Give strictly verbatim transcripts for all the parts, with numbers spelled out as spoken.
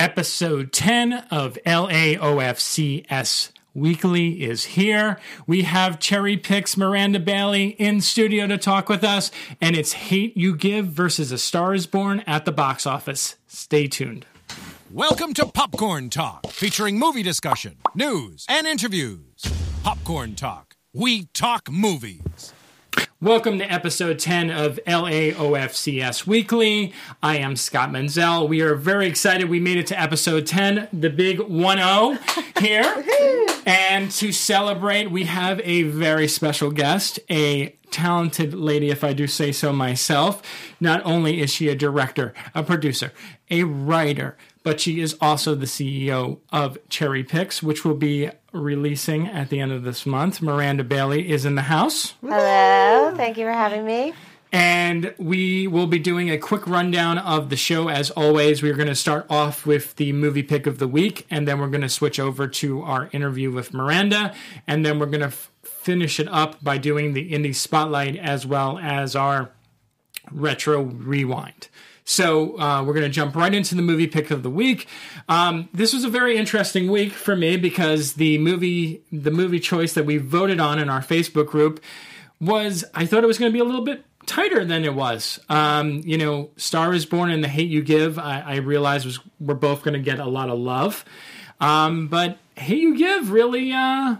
Episode ten of L A O F C S Weekly is here. We have Cherry Picks Miranda Bailey in studio to talk with us, and it's Hate U Give versus A Star Is Born at the box office. Stay tuned. Welcome to Popcorn Talk, featuring movie discussion, news, and interviews. Popcorn Talk. We talk movies. Welcome to episode ten of L A O F C S Weekly. I am Scott Menzel. We are very excited we made it to episode ten, the big one oh here. And to celebrate, we have a very special guest, a talented lady, if I do say so myself. Not only is she a director, a producer, a writer, but she is also the C E O of Cherry Picks, which will be releasing at the end of this month. Miranda Bailey is in the house. Hello. Thank you for having me. And we will be doing a quick rundown of the show. As always, we're going to start off with the movie pick of the week, and then we're going to switch over to our interview with Miranda, and then we're going to f- finish it up by doing the Indie Spotlight as well as our Retro Rewind. So uh, we're going to jump right into the movie pick of the week. Um, this was a very interesting week for me because the movie the movie choice that we voted on in our Facebook group was, I thought it was going to be a little bit tighter than it was. Um, you know, Star Is Born and The Hate U Give, I, I realized was, we're both going to get a lot of love. Um, but Hate U Give really, uh,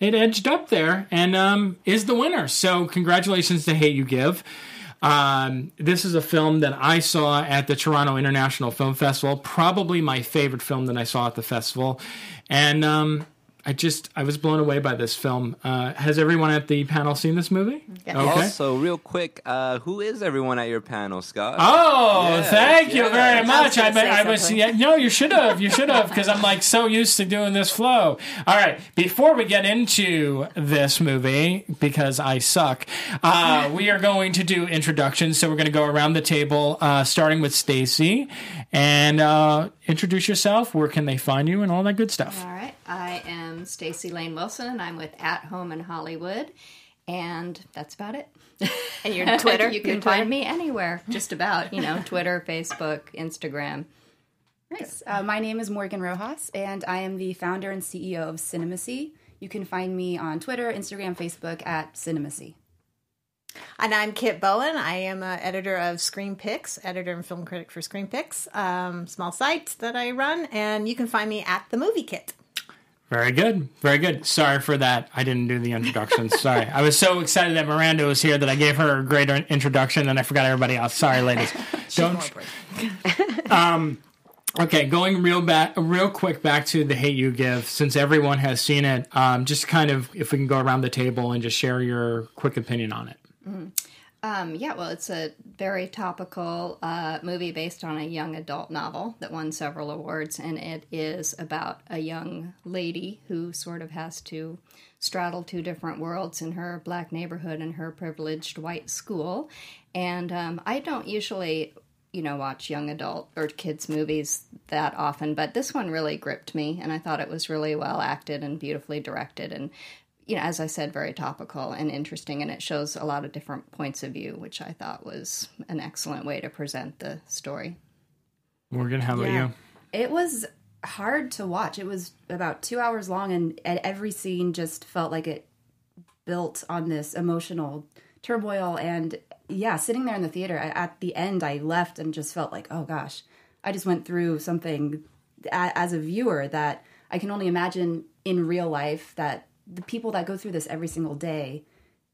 it edged up there and um, is the winner. So congratulations to Hate U Give. Um, this is a film that I saw at the Toronto International Film Festival, probably my favorite film that I saw at the festival. And, um, I just, I was blown away by this film. Uh, has everyone at the panel seen this movie? Yeah. Okay. Also, real quick, uh, who is everyone at your panel, Scott? Oh, yeah. thank you yeah. very much. I, I, I was, yeah, no, you should have, you should have, because I'm like so used to doing this flow. All right. Before we get into this movie, because I suck, uh, we are going to do introductions. So we're going to go around the table, uh, starting with Stacy, and, uh, introduce yourself, where can they find you, and all that good stuff. All right. I am Stacy Layne Wilson, and I'm with At Home in Hollywood, and that's about it. And you're on Twitter? You can find me anywhere, just about, you know, Twitter, Facebook, Instagram. Nice. Uh, my name is Morgan Rojas, and I am the founder and C E O of Cinemacy. You can find me on Twitter, Instagram, Facebook, at Cinemacy. And I'm Kit Bowen. I am an editor of Screen Picks, editor and film critic for Screen Picks, um, small site that I run, and you can find me at The Movie Kit. Very good. Very good. Sorry for that. I didn't do the introduction. Sorry. I was so excited that Miranda was here that I gave her a great introduction, and I forgot everybody else. Sorry, ladies. Don't. um, okay, going real back, real quick back to The Hate U Give, since everyone has seen it, um, just kind of if we can go around the table and just share your quick opinion on it. Mm-hmm. Um, yeah, well, it's a very topical uh, movie based on a young adult novel that won several awards, and it is about a young lady who sort of has to straddle two different worlds in her black neighborhood and her privileged white school. And um, I don't usually, you know, watch young adult or kids movies that often, but this one really gripped me, and I thought it was really well acted and beautifully directed and, you know, as I said, very topical and interesting, and it shows a lot of different points of view, which I thought was an excellent way to present the story. Morgan, how about yeah. you? It was hard to watch. It was about two hours long, and, and every scene just felt like it built on this emotional turmoil. And, yeah, sitting there in the theater, I, at the end, I left and just felt like, oh, gosh, I just went through something a, as a viewer that I can only imagine in real life that the people that go through this every single day.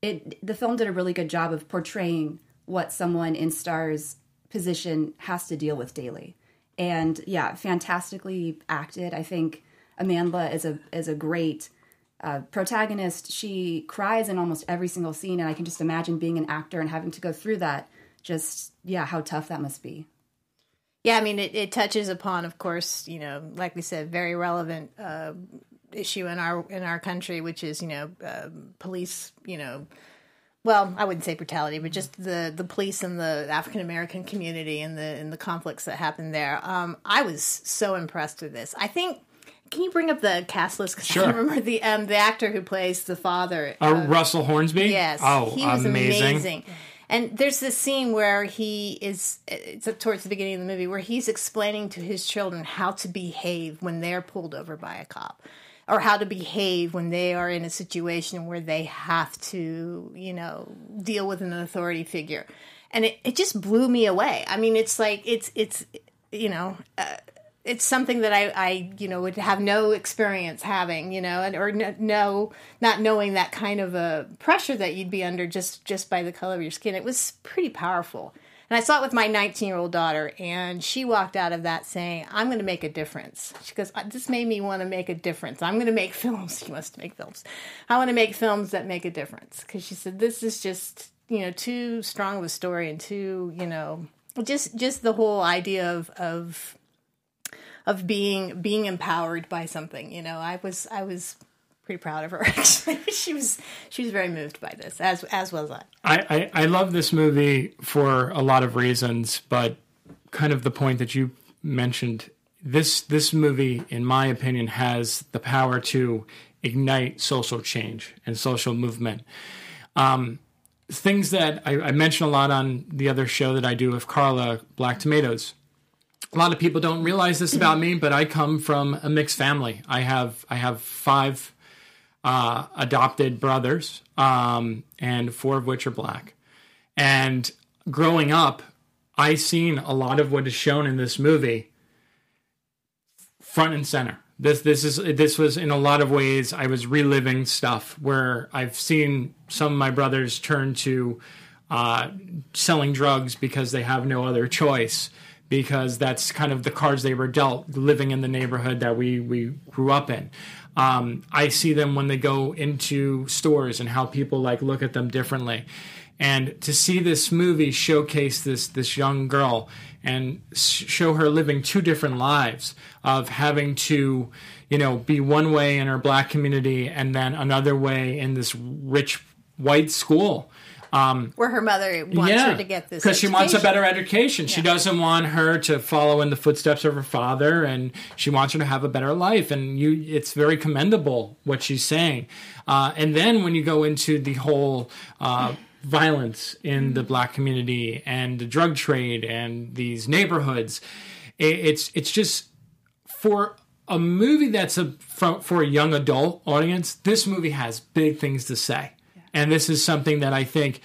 It the film did a really good job of portraying what someone in Star's position has to deal with daily. And yeah, fantastically acted. I think Amandla is a is a great uh, protagonist. She cries in almost every single scene, and I can just imagine being an actor and having to go through that. Just yeah, how tough that must be. Yeah, I mean, it, it touches upon, of course, you know, like we said, very relevant Uh, issue in our in our country, which is, you know, uh, police, you know, well, I wouldn't say brutality, but just the, the police and the African American community and the and the conflicts that happen there. Um, I was so impressed with this. I think. Can you bring up the cast list? Because sure. I remember the um the actor who plays the father, uh, uh, Russell Hornsby. Yes, oh, he was amazing. amazing. And there's this scene where he is, it's up towards the beginning of the movie, where he's explaining to his children how to behave when they're pulled over by a cop, or how to behave when they are in a situation where they have to, you know, deal with an authority figure. And it, it just blew me away. I mean, it's like, it's, it's you know, uh, it's something that I, I, you know, would have no experience having, you know, and or no, not knowing that kind of a pressure that you'd be under just, just by the color of your skin. It was pretty powerful. And I saw it with my nineteen-year-old daughter, and she walked out of that saying, I'm going to make a difference. She goes, this made me want to make a difference. I'm going to make films. She wants to make films. I want to make films that make a difference. Because she said, this is just, you know, too strong of a story and too, you know, just just the whole idea of of of being being empowered by something. You know, I was I was pretty proud of her, actually. she was she was very moved by this, as as was I. I, I I love this movie for a lot of reasons, but kind of the point that you mentioned, this this movie, in my opinion, has the power to ignite social change and social movement. Um, things that I, I mention a lot on the other show that I do with Carla, Black Tomatoes. A lot of people don't realize this about me, but I come from a mixed family. I have I have five Uh, adopted brothers, um, and four of which are black. And growing up, I seen a lot of what is shown in this movie front and center. This this is this was in a lot of ways I was reliving stuff where I've seen some of my brothers turn to uh, selling drugs because they have no other choice, because that's kind of the cards they were dealt living in the neighborhood that we we grew up in. Um, I see them when they go into stores and how people like look at them differently. And to see this movie showcase this this young girl and show her living two different lives of having to, you know, be one way in her black community and then another way in this rich white school. Um, Where her mother wants yeah, her to get this, because she wants a better education. Yeah. She doesn't want her to follow in the footsteps of her father, and she wants her to have a better life. And you, it's very commendable what she's saying. Uh, and then when you go into the whole uh, violence in the black community and the drug trade and these neighborhoods, it, it's it's just for a movie that's a for, for a young adult audience. This movie has big things to say. And this is something that I think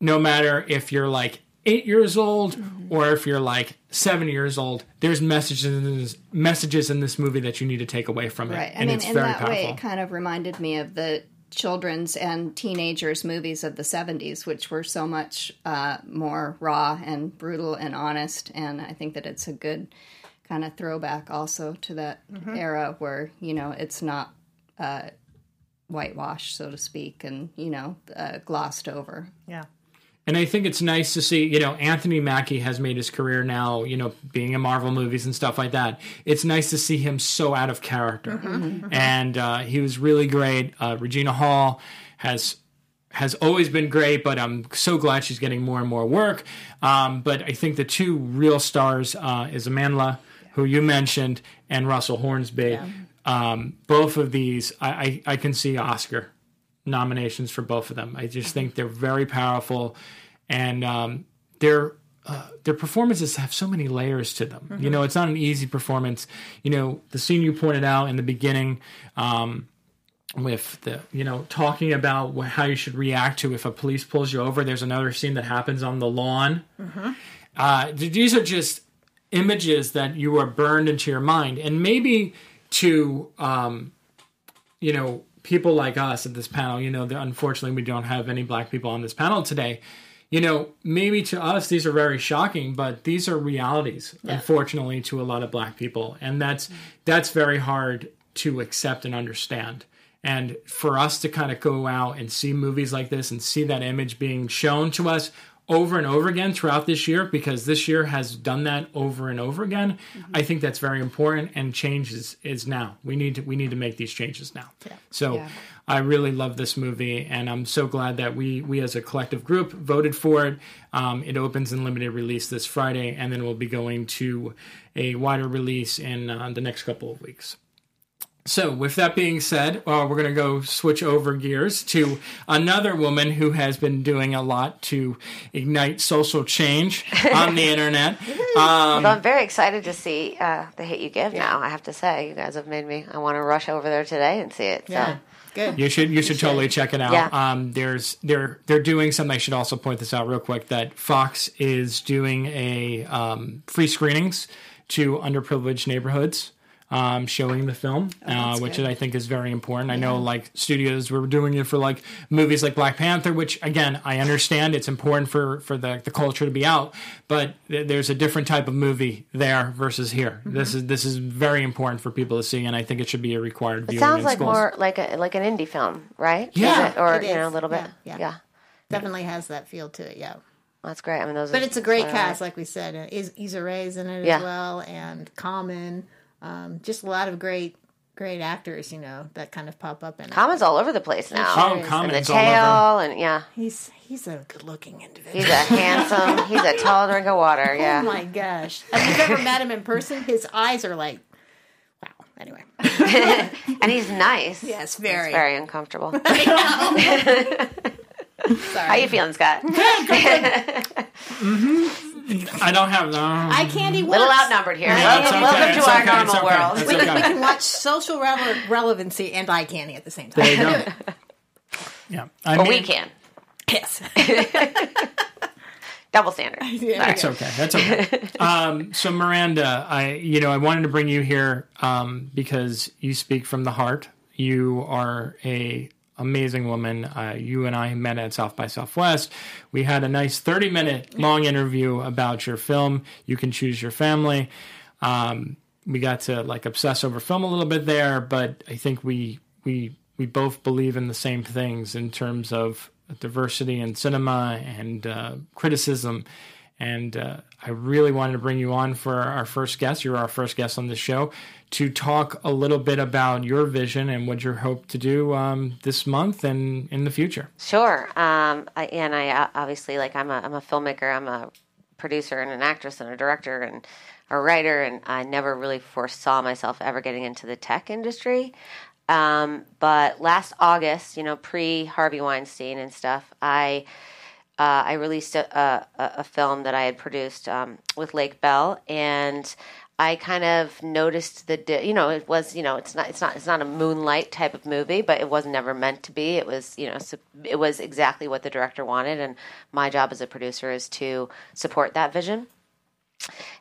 no matter if you're like eight years old mm-hmm. or if you're like seven years old, there's messages in this, messages in this movie that you need to take away from it. Right. I and mean, it's in very that powerful. Way, it kind of reminded me of the children's and teenagers' movies of the seventies, which were so much uh, more raw and brutal and honest. And I think that it's a good kind of throwback also to that mm-hmm. era where, you know, it's not... Uh, whitewashed, so to speak, and, you know, uh, glossed over. Yeah. And I think it's nice to see, you know, Anthony Mackie has made his career now, you know, being in Marvel movies and stuff like that. It's nice to see him so out of character. Mm-hmm. And uh, he was really great. Uh, Regina Hall has has always been great, but I'm so glad she's getting more and more work. Um, but I think the two real stars uh, is Amandla, yeah. who you mentioned, and Russell Hornsby. Yeah. Um, both of these, I, I, I can see Oscar nominations for both of them. I just think they're very powerful, and um, their uh, their performances have so many layers to them. Mm-hmm. You know, it's not an easy performance. You know, the scene you pointed out in the beginning um, with the, you know, talking about what, how you should react to if a police pulls you over. There's another scene that happens on the lawn. Mm-hmm. Uh, these are just images that you are burned into your mind, and maybe. To, um, you know, people like us at this panel, you know, unfortunately we don't have any black people on this panel today. You know, maybe to us these are very shocking, but these are realities, yeah. unfortunately, to a lot of black people. And that's mm-hmm. that's very hard to accept and understand. And for us to kind of go out and see movies like this and see that image being shown to us over and over again throughout this year, because this year has done that over and over again. Mm-hmm. I think that's very important, and change is, is now. We need to, we need to make these changes now. Yeah. So yeah. I really love this movie, and I'm so glad that we, we as a collective group voted for it. Um, it opens in limited release this Friday, and then we'll be going to a wider release in uh, the next couple of weeks. So with that being said, uh, we're going to go switch over gears to another woman who has been doing a lot to ignite social change on the internet. Um, well, I'm very excited to see uh, The Hate U Give yeah. now, I have to say. You guys have made me, I want to rush over there today and see it. So. Yeah. Good. You should you, you should, should totally check it out. Yeah. Um, there's they're they're doing something. I should also point this out real quick that Fox is doing a um, free screenings to underprivileged neighborhoods, um, showing the film, oh, uh, which good. I think is very important. Yeah. I know like studios were doing it for like movies like Black Panther, which again I understand it's important for for the the culture to be out, but th- there's a different type of movie there versus here. Mm-hmm. This is this is very important for people to see, and I think it should be a required viewing. It sounds in like schools. More like a like an indie film, right? Yeah, is it? Or it is. You know a little bit. Yeah, yeah. yeah. definitely yeah. has that feel to it. Yeah. Well, that's great. I mean, those. But are, it's a great cast, like we said. Is Issa Rae's in it yeah. as well, and Common, um, just a lot of great, great actors. You know that kind of pop up in. Common's it. all over the place now. Oh, Common's all over. And yeah, he's he's a good-looking individual. He's a handsome. He's a tall drink of water. Yeah. Oh my gosh! Have you ever met him in person? His eyes are like, wow. Anyway. And he's nice. Yes, very. He's very uncomfortable. I know. Sorry. How you feeling, Scott? Good, good, good. Mm-hmm. I don't have them. Um, I can't eat. Little outnumbered here. Yeah, okay, welcome to our okay, normal okay, world. Okay. We, we can watch social re- relevancy and eye candy at the same time. There you go. Yeah, I well, mean, we can. Yes. Double standard. Yeah, that's okay. That's okay. Um, so Miranda, I you know I wanted to bring you here um, because you speak from the heart. You are a amazing woman. Uh, you and I met at South by Southwest. We had a nice thirty minute long interview about your film, You Can Choose Your Family. Um, we got to like obsess over film a little bit there, but I think we we we both believe in the same things in terms of diversity in cinema and uh, criticism. And uh, I really wanted to bring you on for our first guest. You're our first guest on this show to talk a little bit about your vision and what you hope to do um, this month and in the future. Sure. Um, I, and I obviously, like, I'm a, I'm a filmmaker. I'm a producer and an actress and a director and a writer. And I never really foresaw myself ever getting into the tech industry. Um, but last August, you know, pre-Harvey Weinstein and stuff, I... Uh, I released a, a, a film that I had produced um, with Lake Bell, and I kind of noticed the, di- you know, it was, you know, it's not, it's not, it's not a Moonlight type of movie, but it was never meant to be. It was, you know, su- it was exactly what the director wanted, and my job as a producer is to support that vision.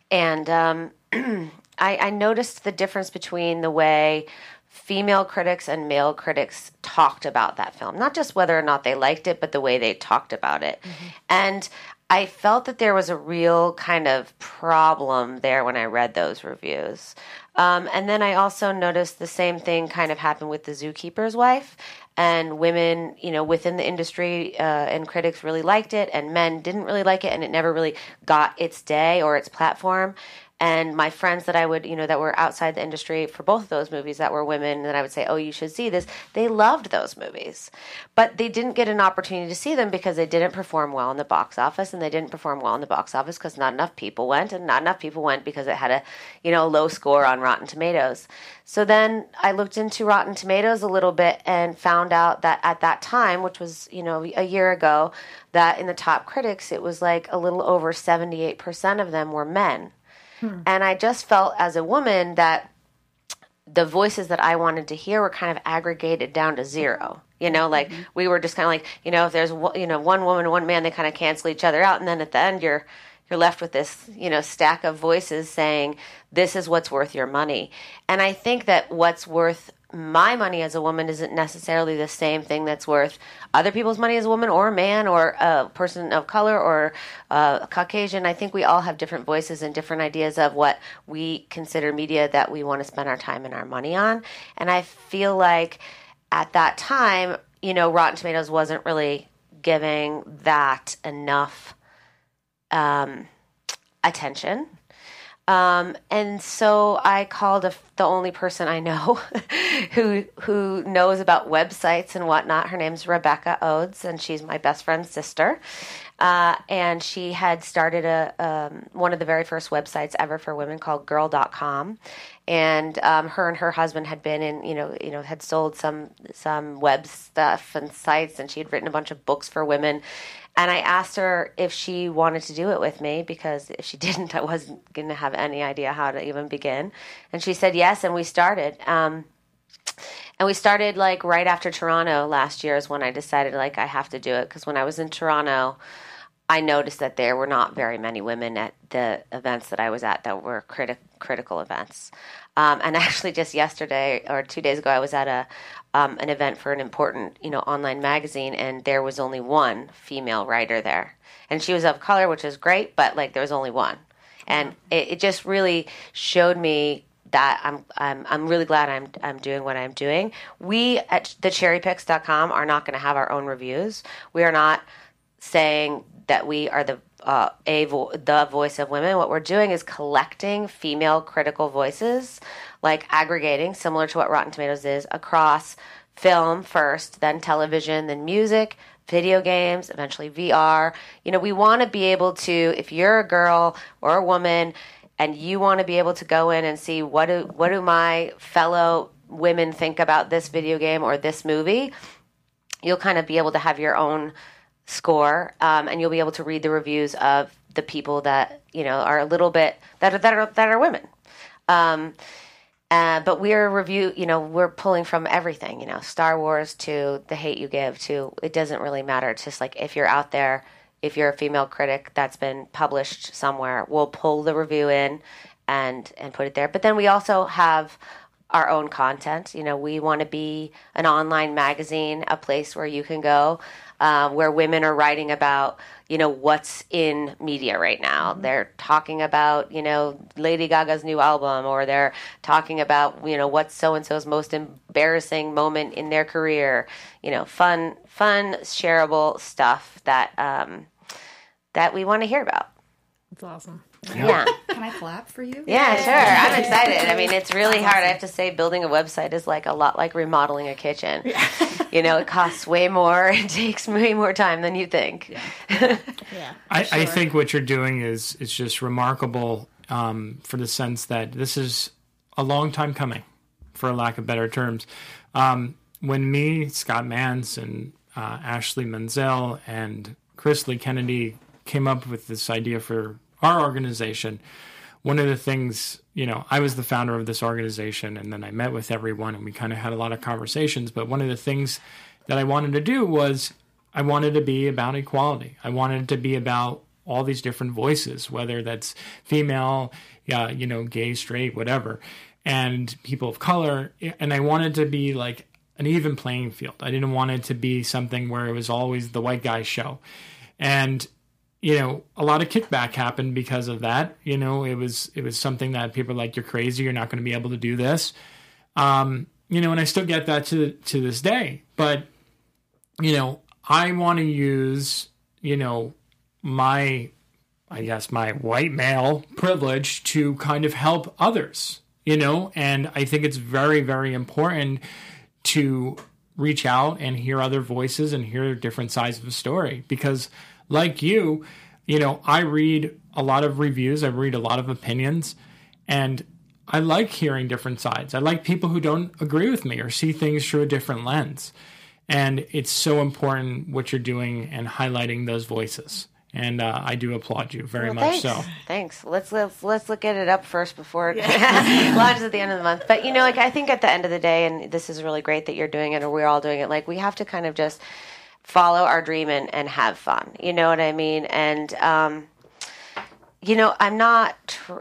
And um, I, I noticed the difference between the way female critics and male critics talked about that film, not just whether or not they liked it, but the way they talked about it. Mm-hmm. And I felt that there was a real kind of problem there when I read those reviews. Um, and then I also noticed the same thing kind of happened with The Zookeeper's Wife, and women, you know, within the industry uh, and critics really liked it, and men didn't really like it, and it never really got its day or its platform. And my friends that I would, you know, that were outside the industry for both of those movies that were women, that I would say, oh, you should see this. They loved those movies. But they didn't get an opportunity to see them because they didn't perform well in the box office. And they didn't perform well in the box office because not enough people went. And not enough people went because it had a, you know, low score on Rotten Tomatoes. So then I looked into Rotten Tomatoes a little bit and found out that at that time, which was, you know, a year ago, that in the top critics, it was like a little over seventy-eight percent of them were men. Hmm. And I just felt as a woman that the voices that I wanted to hear were kind of aggregated down to zero. You know, like mm-hmm. we were just kind of like, you know, if there's, you know, one woman, one man, they kind of cancel each other out. And then at the end, you're you're left with this, you know, stack of voices saying, this is what's worth your money. And I think that what's worth my money as a woman isn't necessarily the same thing that's worth other people's money as a woman or a man or a person of color or uh, Caucasian. I think we all have different voices and different ideas of what we consider media that we want to spend our time and our money on. And I feel like at that time, you know, Rotten Tomatoes wasn't really giving that enough um, attention. Um, and so I called a, the only person I know who who knows about websites and whatnot. Her name's Rebecca Odes, and she's my best friend's sister. Uh, and she had started a um, one of the very first websites ever for women called girl dot com. And um, her and her husband had been in, you know, you know, had sold some some web stuff and sites, and she had written a bunch of books for women. And I asked her if she wanted to do it with me, because if she didn't, I wasn't going to have any idea how to even begin. And she said yes, and we started. Um, and we started like right after Toronto last year is when I decided like I have to do it, because when I was in Toronto, I noticed that there were not very many women at the events that I was at that were criti- critical events. Um, and actually just yesterday or two days ago, I was at a um, an event for an important, you know, online magazine, and there was only one female writer there. And she was of color, which is great, but like there was only one. And it, it just really showed me that I'm I'm I'm really glad I'm I'm doing what I'm doing. We at the cherry picks dot com are not going to have our own reviews. We are not saying that we are the uh, a vo- the voice of women. What we're doing is collecting female critical voices, like aggregating, similar to what Rotten Tomatoes is, across film first, then television, then music, video games, eventually V R. You know, we want to be able to, if you're a girl or a woman, and you want to be able to go in and see what do what do my fellow women think about this video game or this movie, you'll kind of be able to have your own score, um, and you'll be able to read the reviews of the people that, you know, are a little bit that are that are that are women. Um, uh, but we're review, you know, we're pulling from everything, you know, Star Wars to The Hate U Give to, it doesn't really matter. It's just like if you're out there, if you're a female critic that's been published somewhere, we'll pull the review in and and put it there. But then we also have our own content. You know, we want to be an online magazine, a place where you can go, uh, where women are writing about, you know, what's in media right now. Mm-hmm. They're talking about, you know, Lady Gaga's new album, or they're talking about, you know, what's so-and-so's most embarrassing moment in their career. You know, fun, fun, shareable stuff that, um, that we want to hear about. That's awesome. Yeah. Can I clap for you? Yeah, yeah, sure. I'm excited. I mean, it's really hard. I have to say, building a website is like a lot like remodeling a kitchen. Yeah. You know, it costs way more. It takes way more time than you think. Yeah. Yeah. Yeah, I, sure. I think what you're doing is is just remarkable, um, for the sense that this is a long time coming, for lack of better terms. Um, when me, Scott Mans, and uh, Ashley Menzel and Chris Lee Kennedy came up with this idea for our organization, one of the things, you know, I was the founder of this organization, and then I met with everyone, and we kind of had a lot of conversations. But one of the things that I wanted to do was I wanted to be about equality. I wanted to be about all these different voices, whether that's female, uh, you know, gay, straight, whatever, and people of color. And I wanted to be like an even playing field. I didn't want it to be something where it was always the white guy show. And you know, a lot of kickback happened because of that. You know, it was it was something that people were like, you're crazy, you're not going to be able to do this. Um, you know, and I still get that to to this day. But, you know, I want to use, you know, my, I guess, my white male privilege to kind of help others, you know. And I think it's very, very important to reach out and hear other voices and hear different sides of the story, because like you, you know, I read a lot of reviews. I read a lot of opinions, and I like hearing different sides. I like people who don't agree with me or see things through a different lens. And it's so important what you're doing and highlighting those voices. And uh, I do applaud you very well, much. Thanks. So thanks. Let's let's let's look at it up first before it yeah. launches at the end of the month. But you know, like I think at the end of the day, and this is really great that you're doing it, or we're all doing it. Like we have to kind of just follow our dream and, and have fun. You know what I mean? And, um, you know, I'm not, tr-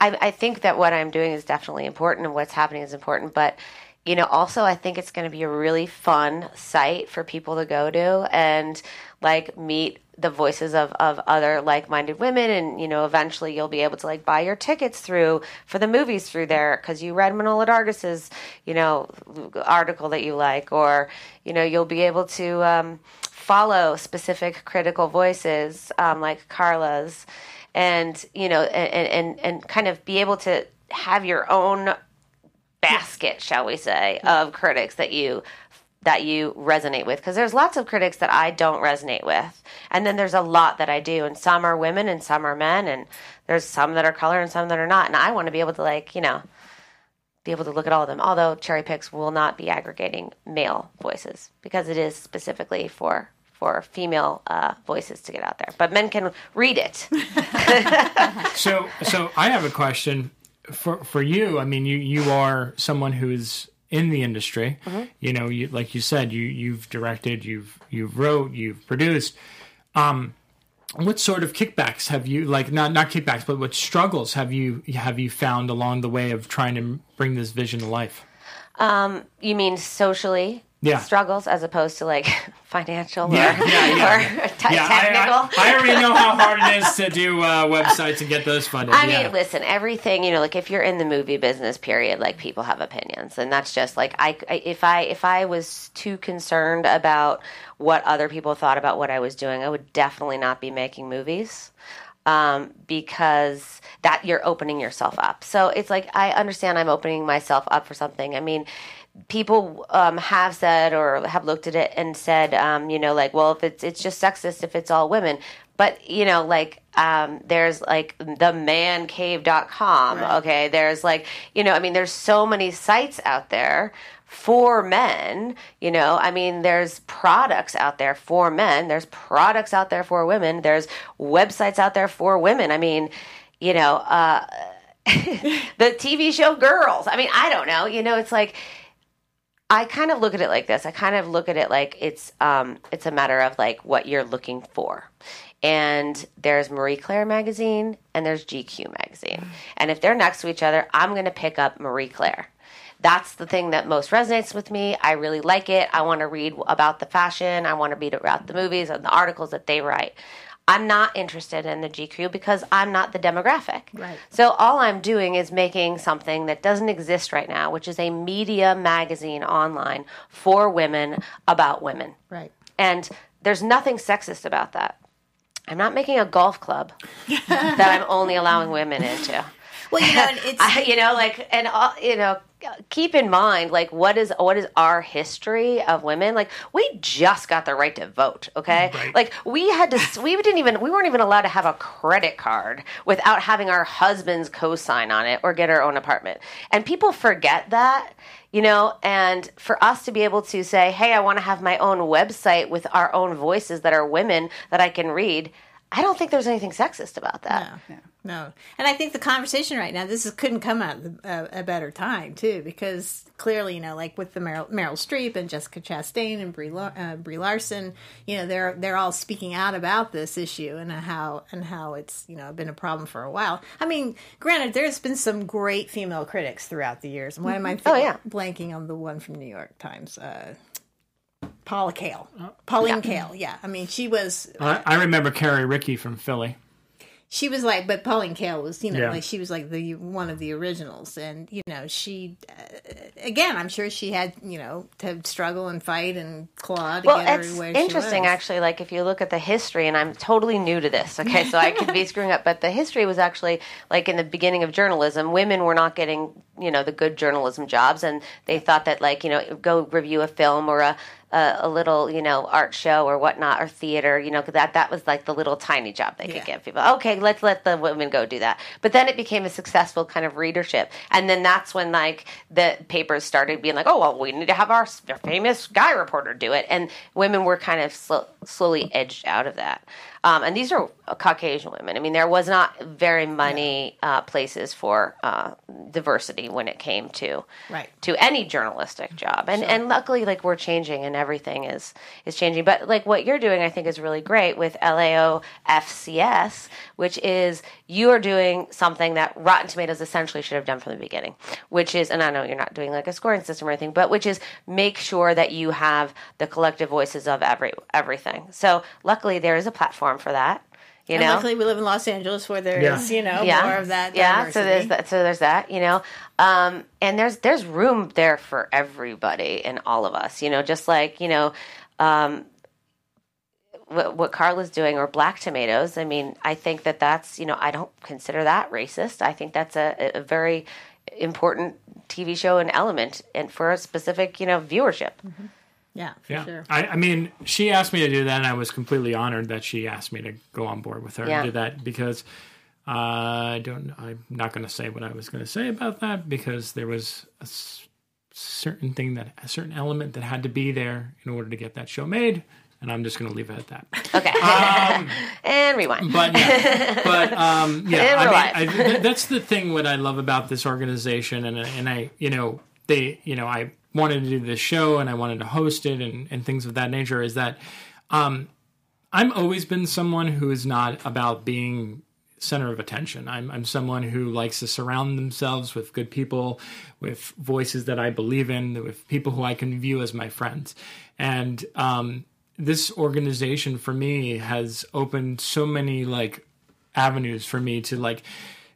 I, I think that what I'm doing is definitely important, and what's happening is important, but, you know, also I think it's going to be a really fun site for people to go to and like meet the voices of, of other like-minded women. And, you know, eventually you'll be able to like buy your tickets through for the movies through there, 'cause you read Manola Dargis's, you know, article that you like, or, you know, you'll be able to, um, follow specific critical voices, um, like Carla's, and, you know, and, and, and kind of be able to have your own basket, shall we say, of critics that you that you resonate with, because there's lots of critics that I don't resonate with, and then there's a lot that I do, and some are women and some are men, and there's some that are color and some that are not, and I want to be able to, like, you know, be able to look at all of them, although Cherry Picks will not be aggregating male voices because it is specifically for for female uh, voices to get out there, but men can read it. so so I have a question for for you. I mean, you you are someone who's in the industry. Mm-hmm. You know, you, like you said, you you've directed, you've you've wrote, you've produced. Um, what sort of kickbacks have you, like, not not kickbacks, but what struggles have you have you found along the way of trying to bring this vision to life? Um, you mean socially? Yeah. Struggles as opposed to, like, financial yeah, or, yeah, yeah. or t- yeah, technical. I, I, I already know how hard it is to do uh, websites and get those funded. I yeah. mean, listen, everything, you know, like, if you're in the movie business, period, like, people have opinions. And that's just, like, I, if I if I was too concerned about what other people thought about what I was doing, I would definitely not be making movies. Um, because that you're opening yourself up. So it's like, I understand I'm opening myself up for something. I mean, people um, have said or have looked at it and said, um, you know, like, well, if it's it's just sexist if it's all women. But, you know, like, um, there's, like, the man cave dot com, right. Okay? There's, like, you know, I mean, there's so many sites out there for men, you know, I mean, there's products out there for men, there's products out there for women, there's websites out there for women. I mean, you know, uh, the T V show Girls. I mean, I don't know, you know, it's like, I kind of look at it like this. I kind of look at it like it's, um, it's a matter of, like, what you're looking for. And there's Marie Claire magazine and there's G Q magazine. Mm-hmm. And if they're next to each other, I'm going to pick up Marie Claire. That's the thing that most resonates with me. I really like it. I want to read about the fashion. I want to read about the movies and the articles that they write. I'm not interested in the G Q because I'm not the demographic. Right. So all I'm doing is making something that doesn't exist right now, which is a media magazine online for women about women. Right. And there's nothing sexist about that. I'm not making a golf club that I'm only allowing women into. Well, you know, and it's I, you know, like, and all, you know, keep in mind, like, what is what is our history of women? Like, we just got the right to vote, okay? Right. Like, we had to, we didn't even, we weren't even allowed to have a credit card without having our husband's co-sign on it or get our own apartment. And people forget that, you know. And for us to be able to say, hey, I want to have my own website with our own voices that are women that I can read. I don't think there's anything sexist about that. No, no, no. And I think the conversation right now, this is, couldn't come at a, a better time, too, because clearly, you know, like with the Meryl, Meryl Streep and Jessica Chastain and Brie, uh, Brie Larson, you know, they're they're all speaking out about this issue and how and how it's, you know, been a problem for a while. I mean, granted, there's been some great female critics throughout the years. And why am I oh, yeah. blanking on the one from New York Times? Uh Paula Kael. Pauline yeah. Kael, yeah. I mean, she was... Uh, I remember Carrie Rickey from Philly. She was like... But Pauline Kael was, you know, yeah. like she was like the one of the originals. And, you know, she... Uh, again, I'm sure she had, you know, to struggle and fight and claw to well, get her where she was. Well, it's interesting, actually. Like, if you look at the history, and I'm totally new to this, okay, so I could be screwing up, but the history was actually, like, in the beginning of journalism, women were not getting, you know, the good journalism jobs, and they thought that, like, you know, go review a film or a... Uh, a little, you know, art show or whatnot, or theater, you know, that that was like the little tiny job they yeah. could give people. Okay, let's let the women go do that. But then it became a successful kind of readership. And then that's when, like, the papers started being like, oh, well, we need to have our famous guy reporter do it. And women were kind of sl- slowly edged out of that. Um, and these are Caucasian women. I mean, there was not very many uh, places for uh, diversity when it came to right. to any journalistic job. And sure. and luckily, like, we're changing and everything is, is changing. But, like, what you're doing, I think, is really great with L A O F C S, which is you are doing something that Rotten Tomatoes essentially should have done from the beginning, which is, and I know you're not doing, like, a scoring system or anything, but which is make sure that you have the collective voices of every everything. So luckily, there is a platform for that, you and know. Luckily, we live in Los Angeles, where there is, yeah. you know, yeah. more of that. Yeah, so there's that. So there's that, you know, um, and there's there's room there for everybody and all of us, you know. Just like, you know, um, what, what Carla's doing, or Black Tomatoes. I mean, I think that that's, you know, I don't consider that racist. I think that's a, a very important T V show and element, and for a specific, you know, viewership. Mm-hmm. Yeah, for yeah. sure. I, I mean, she asked me to do that, and I was completely honored that she asked me to go on board with her yeah. and do that, because uh, I don't, I'm not going to say what I was going to say about that, because there was a s- certain thing, that a certain element that had to be there in order to get that show made, and I'm just going to leave it at that. Okay. Um, and rewind. But yeah, but, um, yeah I mean, I, th- that's the thing what I love about this organization, and and I, you know, they, you know, I wanted to do this show and I wanted to host it and, and things of that nature, is that um, I'm always been someone who is not about being center of attention. I'm, I'm someone who likes to surround themselves with good people, with voices that I believe in, with people who I can view as my friends. And um, this organization for me has opened so many like avenues for me to like,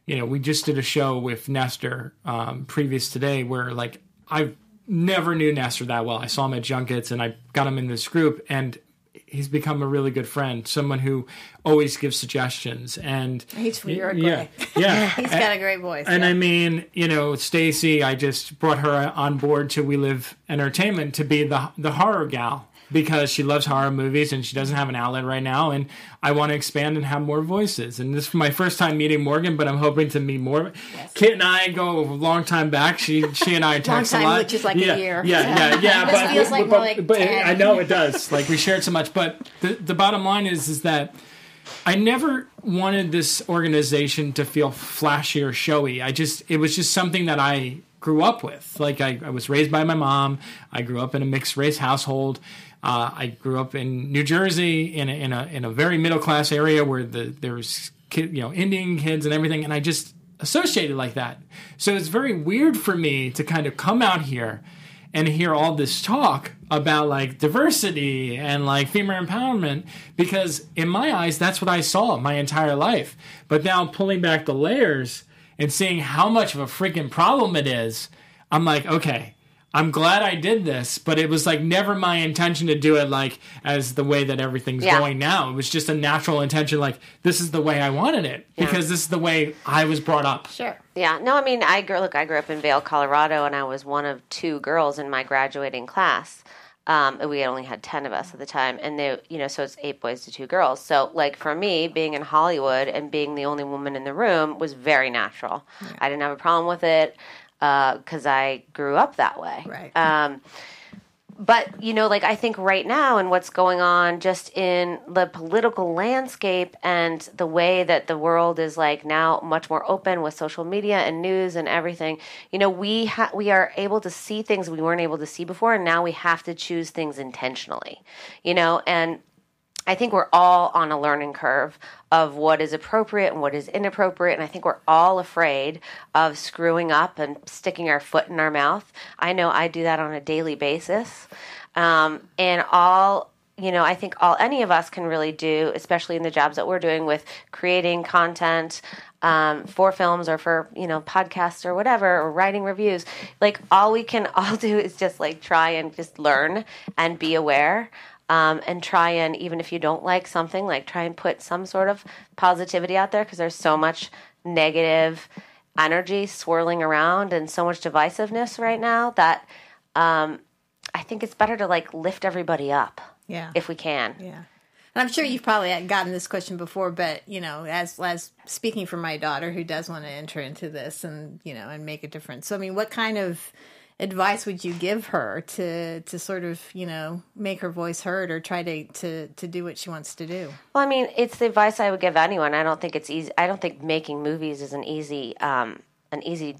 you know, we just did a show with Nestor um, previous today where like I've never knew Nestor that well. I saw him at junkets and I got him in this group, and he's become a really good friend, someone who always gives suggestions. And he's weird. Yeah. yeah. He's got and, a great voice. And yeah. I mean, you know, Stacy, I just brought her on board to We Live Entertainment to be the the horror gal, because she loves horror movies and she doesn't have an outlet right now. And I want to expand and have more voices. And this is my first time meeting Morgan, but I'm hoping to meet more. Yes. Kit and I go a long time back. She she and I text long time, a lot. Which is like yeah, a year. Yeah, yeah, yeah. yeah this but, feels like but, more like but, but I know it does. Like we shared so much. But the, the bottom line is, is that I never wanted this organization to feel flashy or showy. I just, it was just something that I grew up with. Like I, I was raised by my mom. I grew up in a mixed race household. Uh, I grew up in New Jersey in a, in a in a very middle class area where the there was kid, you know, Indian kids and everything, and I just associated like that. So it's very weird for me to kind of come out here and hear all this talk about like diversity and like female empowerment, because in my eyes that's what I saw my entire life. But now pulling back the layers and seeing how much of a freaking problem it is, I'm like, okay, I'm glad I did this, but it was like never my intention to do it like as the way that everything's yeah. going now. It was just a natural intention, like this is the way I wanted it yeah. because this is the way I was brought up. Sure. Yeah. No, I mean, I grew, look, I grew up in Vail, Colorado, and I was one of two girls in my graduating class. Um, we had only had ten of us at the time, and they, you know, so it's eight boys to two girls. So, like for me, being in Hollywood and being the only woman in the room was very natural. Yeah. I didn't have a problem with it. Because uh, I grew up that way. Right. Um, but, you know, like I think right now and what's going on just in the political landscape and the way that the world is like now much more open with social media and news and everything, you know, we ha- we are able to see things we weren't able to see before, and now we have to choose things intentionally, you know, and I think we're all on a learning curve of what is appropriate and what is inappropriate, and I think we're all afraid of screwing up and sticking our foot in our mouth. I know I do that on a daily basis, um, and all you know, I think all any of us can really do, especially in the jobs that we're doing with creating content um, for films or for, you know, podcasts or whatever, or writing reviews. Like all we can all do is just like try and just learn and be aware. Um, and try and, even if you don't like something, like try and put some sort of positivity out there, because there's so much negative energy swirling around and so much divisiveness right now that um, I think it's better to like lift everybody up yeah. if we can. Yeah. And I'm sure you've probably gotten this question before, but, you know, as, as speaking for my daughter who does want to enter into this and, you know, and make a difference. So, I mean, what kind of advice would you give her to to sort of, you know, make her voice heard or try to, to, to do what she wants to do? Well, I mean, it's the advice I would give anyone. I don't think it's easy. I don't think making movies is an easy um, an easy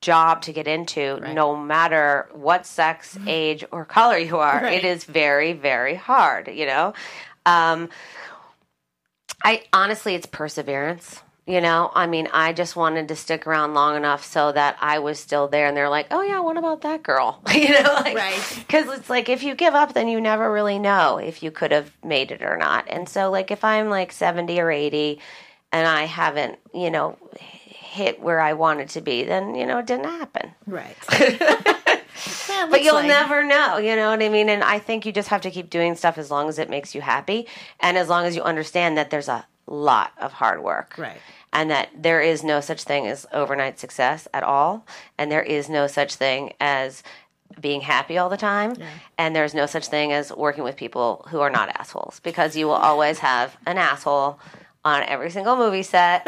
job to get into, right. no matter what sex, mm-hmm. age, or color you are. Right. It is very, very hard, you know. Um, I honestly, it's perseverance. You know, I mean, I just wanted to stick around long enough so that I was still there. And they're like, oh, yeah, what about that girl? You know, like, right. Because it's like if you give up, then you never really know if you could have made it or not. And so, like, if I'm like seventy or eighty and I haven't, you know, hit where I wanted to be, then, you know, it didn't happen. Right. Yeah, but you'll like... never know, you know what I mean? And I think you just have to keep doing stuff as long as it makes you happy. And as long as you understand that there's a lot of hard work. Right. And that there is no such thing as overnight success at all. And there is no such thing as being happy all the time. Yeah. And there's no such thing as working with people who are not assholes, because you will always have an asshole on every single movie set,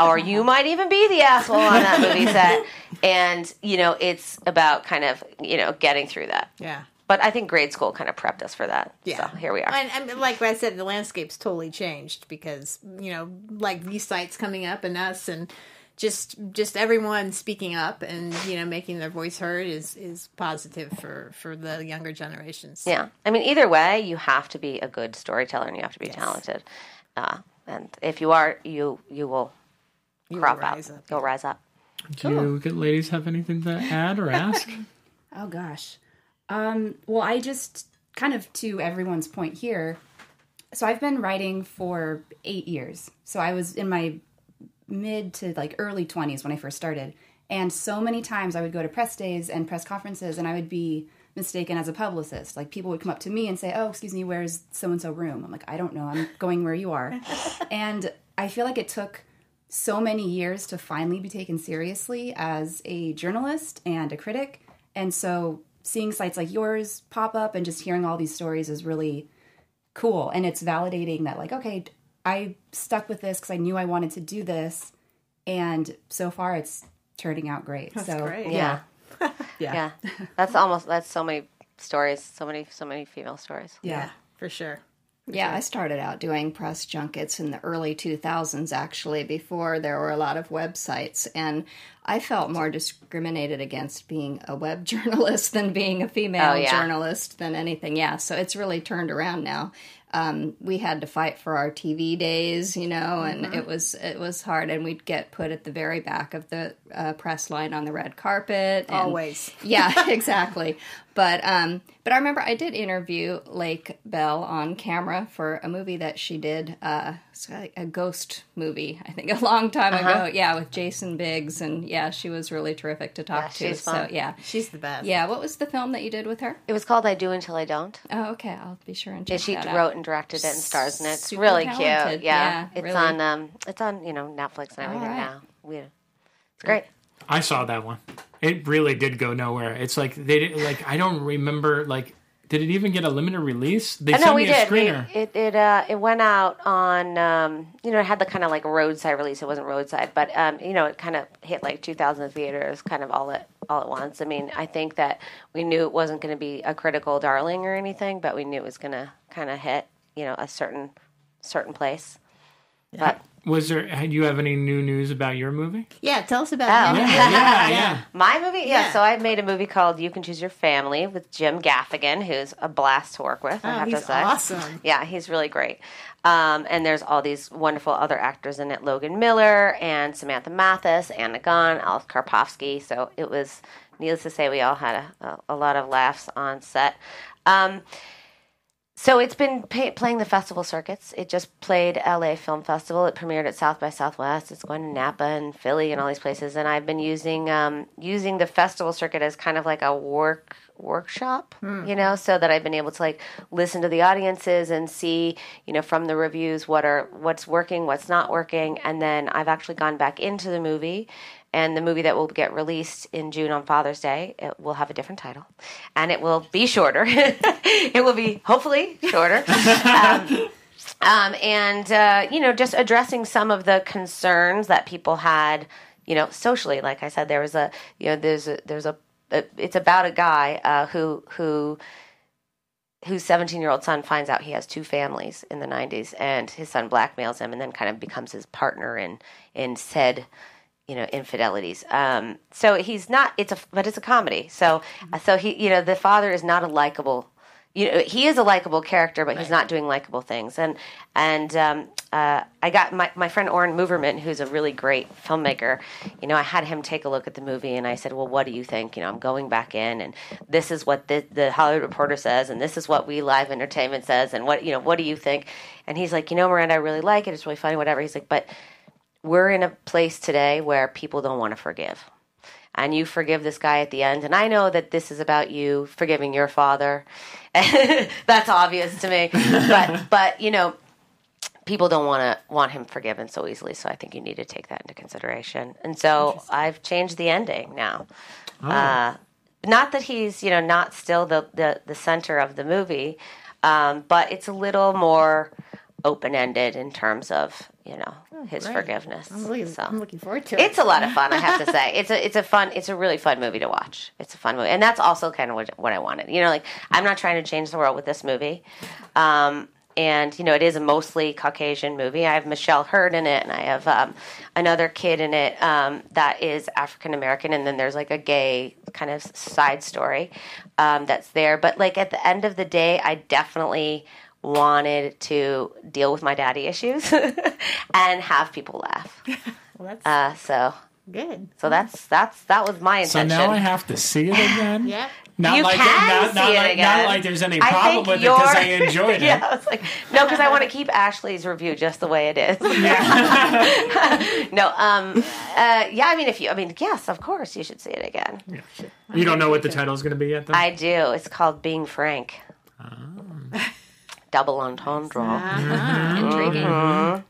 or you might even be the asshole on that movie set. And, you know, it's about kind of, you know, getting through that. Yeah. But I think grade school kind of prepped us for that. Yeah. So here we are. And, and like I said, the landscape's totally changed because, you know, like these sites coming up and us and just just everyone speaking up and, you know, making their voice heard is, is positive for, for the younger generations. So. Yeah. I mean, either way, you have to be a good storyteller and you have to be yes. talented. Uh, and if you are, you you will you crop will rise up. up. You'll rise up. Do cool. you good ladies have anything to add or ask? Oh, gosh. Um, well, I just kind of to everyone's point here. So I've been writing for eight years. So I was in my mid to like early twenties when I first started. And so many times I would go to press days and press conferences and I would be mistaken as a publicist. Like people would come up to me and say, oh, excuse me, where's so-and-so room? I'm like, I don't know. I'm going where you are. And I feel like it took so many years to finally be taken seriously as a journalist and a critic. And so seeing sites like yours pop up and just hearing all these stories is really cool. And it's validating that like, okay, I stuck with this because I knew I wanted to do this. And so far it's turning out great. That's so great. Yeah. Yeah. yeah. yeah. That's almost, that's so many stories, so many, so many female stories. Yeah, yeah. for sure. For yeah. Sure. I started out doing press junkets in the early two thousands, actually, before there were a lot of websites. And I felt more discriminated against being a web journalist than being a female oh, yeah. journalist than anything. Yeah, so it's really turned around now. Um, we had to fight for our T V days, you know, and mm-hmm. it was it was hard. And we'd get put at the very back of the uh, press line on the red carpet. And, always. Yeah, exactly. But um, but I remember I did interview Lake Bell on camera for a movie that she did, uh, a ghost movie, I think, a long time uh-huh. ago. Yeah, with Jason Biggs and yeah. Yeah, she was really terrific to talk yeah, to. She's fun. So yeah, she's the best. Yeah, what was the film that you did with her? It was called "I Do Until I Don't." Oh, okay, I'll be sure and check yeah, that out. She wrote and directed it and stars in it. It's really talented. Cute. Yeah, yeah it's really. on um, it's on you know Netflix and everything right. now. Yeah, it's great. I saw that one. It really did go nowhere. It's like they didn't like. I don't remember like. Did it even get a limited release? They sent me a screener. It it uh, it went out on um, you know it had the kind of like roadside release. It wasn't roadside, but um, you know it kind of hit like two thousand theaters, kind of all at all at once. I mean, I think that we knew it wasn't going to be a critical darling or anything, but we knew it was going to kind of hit you know a certain certain place. Yeah. But. Was there? Do you have any new news about your movie? Yeah, tell us about oh. that. Yeah, yeah, yeah. My movie? Yeah. yeah, so I made a movie called You Can Choose Your Family with Jim Gaffigan, who's a blast to work with, oh, I have he's to say. Awesome. Yeah, he's really great. Um, and there's all these wonderful other actors in it, Logan Miller and Samantha Mathis, Anna Gunn, Alice Karpovsky. So it was, needless to say, we all had a, a lot of laughs on set. Um So it's been pay- playing the festival circuits. It just played L A Film Festival. It premiered at South by Southwest. It's going to Napa and Philly and all these places. And I've been using um, using the festival circuit as kind of like a work workshop, mm. you know, so that I've been able to like listen to the audiences and see, you know, from the reviews what are what's working, what's not working. And then I've actually gone back into the movie. And the movie that will get released in June on Father's Day, it will have a different title. And it will be shorter. It will be, hopefully, shorter. um, um, and, uh, you know, just addressing some of the concerns that people had, you know, socially. Like I said, there was a, you know, there's a, there's a, a it's about a guy uh, who, who, whose seventeen-year-old son finds out he has two families in the nineties. And his son blackmails him and then kind of becomes his partner in, in said you know, infidelities. Um, so he's not, it's a, but it's a comedy. So, mm-hmm. so he, you know, the father is not a likable, you know, he is a likable character, but right. he's not doing likable things. And, and, um, uh, I got my, my friend Oren Moverman, who's a really great filmmaker, you know, I had him take a look at the movie and I said, well, what do you think? You know, I'm going back in and this is what the, the Hollywood Reporter says. And this is what We Live Entertainment says. And what, you know, what do you think? And he's like, you know, Miranda, I really like it. It's really funny, whatever. He's like, but we're in a place today where people don't want to forgive. And you forgive this guy at the end. And I know that this is about you forgiving your father. That's obvious to me. But, but you know, people don't want to want him forgiven so easily. So I think you need to take that into consideration. And so I've changed the ending now. Oh. Uh, not that he's, you know, not still the, the, the center of the movie, um, but it's a little more open-ended in terms of, you know, oh, his great. forgiveness. I'm looking, so. I'm looking forward to it. It's a lot of fun, I have to say. It's a it's a fun, it's a really fun movie to watch. It's a fun movie. And that's also kind of what, what I wanted. You know, like, I'm not trying to change the world with this movie. Um, and, you know, it is a mostly Caucasian movie. I have Michelle Hurd in it, and I have um, another kid in it um, that is African-American, and then there's, like, a gay kind of side story um, that's there. But, like, at the end of the day, I definitely wanted to deal with my daddy issues and have people laugh. Well, that's uh, so good. So that's that's that was my intention. So now I have to see it again. Yeah, not you like can not, not see like, it again. Not like there's any problem with it because I enjoyed it. Yeah, I was like, no, because I want to keep Ashley's review just the way it is. Yeah. no, um, uh, yeah. I mean, if you, I mean, yes, of course, you should see it again. Yeah. You don't know what the title's going to be yet, though? I do. It's called Being Frank. Oh. Double entendre. Uh-huh. Intriguing. Uh-huh.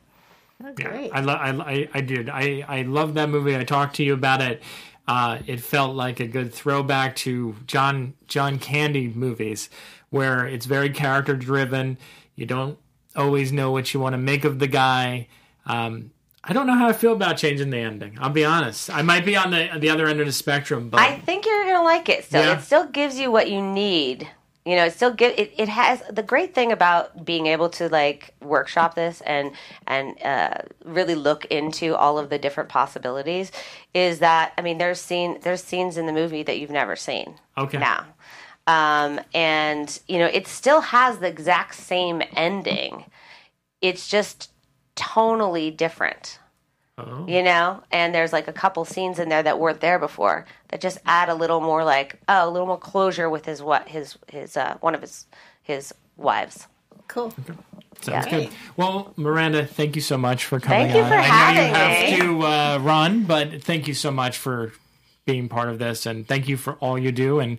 Oh, great. Yeah, I, lo- I, I did. I, I loved that movie. I talked to you about it. Uh, it felt like a good throwback to John John Candy movies, where it's very character driven. You don't always know what you want to make of the guy. Um, I don't know how I feel about changing the ending. I'll be honest. I might be on the the other end of the spectrum, but I think you're gonna like it. Still, yeah. It still gives you what you need. You know, it still give it, it has the great thing about being able to like workshop this and and uh, really look into all of the different possibilities is that I mean there's scene there's scenes in the movie that you've never seen okay. now, um, and you know it still has the exact same ending, it's just tonally different. Oh. You know, and there's like a couple scenes in there that weren't there before that just add a little more like oh, a little more closure with his what his his uh, one of his his wives. Cool. Okay. Sounds yeah. good. Well, Miranda, thank you so much for coming. Thank you on. for I having me. I know you have me. to uh, run, but thank you so much for being part of this, and thank you for all you do. And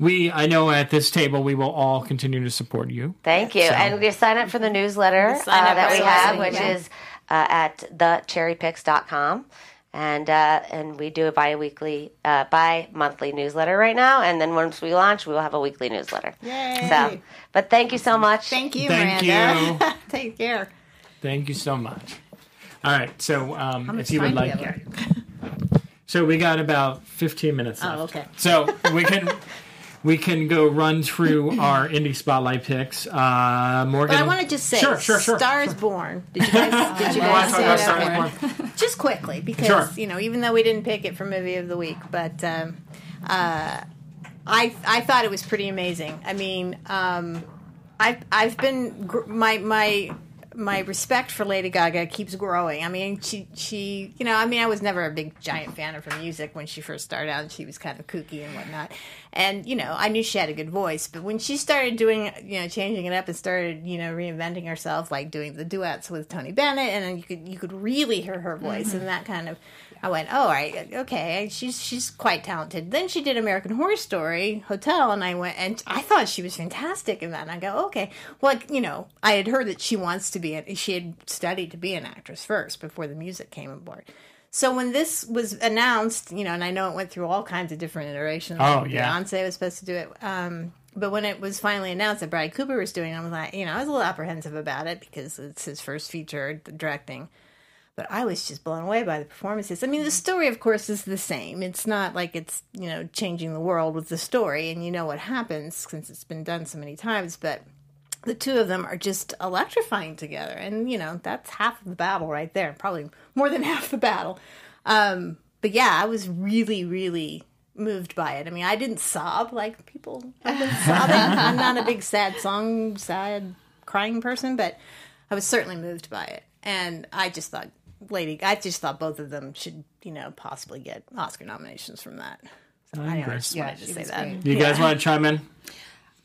we, I know at this table, we will all continue to support you. Thank you, so. And you sign up for the newsletter uh, that we have, which yeah. is. Uh, at the cherry picks dot com, and uh, and we do a bi-weekly, uh, bi-monthly newsletter right now, and then once we launch, we will have a weekly newsletter. Yay! So, but thank you so much. Thank you, thank Miranda. You. Take care. Thank you so much. All right, so um, if you would like, yeah. so we got about fifteen minutes left. Oh, okay. So we can. We can go run through our indie spotlight picks. Uh, Morgan, but I want to just say, sure, sure, sure, Star is Born. Did you guys? Did you guys see that? Just quickly, because sure. you know, even though we didn't pick it for movie of the week, but um, uh, I I thought it was pretty amazing. I mean, um, I've I've been gr- my my. My respect for Lady Gaga keeps growing. I mean, she, she, you know, I mean, I was never a big giant fan of her music when she first started out, and she was kind of kooky and whatnot. And, you know, I knew she had a good voice, but when she started doing, you know, changing it up and started, you know, reinventing herself, like doing the duets with Tony Bennett, and then you could, you could really hear her voice mm-hmm. and that kind of, I went, oh, I, okay, she's she's quite talented. Then she did American Horror Story Hotel, and I went, and I thought she was fantastic in that. And I go, okay, well, you know, I had heard that she wants to be, an, she had studied to be an actress first before the music came aboard. So when this was announced, you know, and I know it went through all kinds of different iterations. Oh, like yeah. Beyonce was supposed to do it. Um, but when it was finally announced that Bradley Cooper was doing it, I was like, you know, I was a little apprehensive about it because it's his first feature directing. But I was just blown away by the performances. I mean, the story, of course, is the same. It's not like it's, you know, changing the world with the story. And you know what happens since it's been done so many times. But the two of them are just electrifying together. And, you know, that's half of the battle right there. Probably more than half the battle. Um, but, yeah, I was really, really moved by it. I mean, I didn't sob like people have been sobbing. I'm not a big sad song, sad crying person. But I was certainly moved by it. And I just thought... Lady, I just thought both of them should, you know, possibly get Oscar nominations from that. So I just wanted to say that. Do you guys yeah. want to chime in?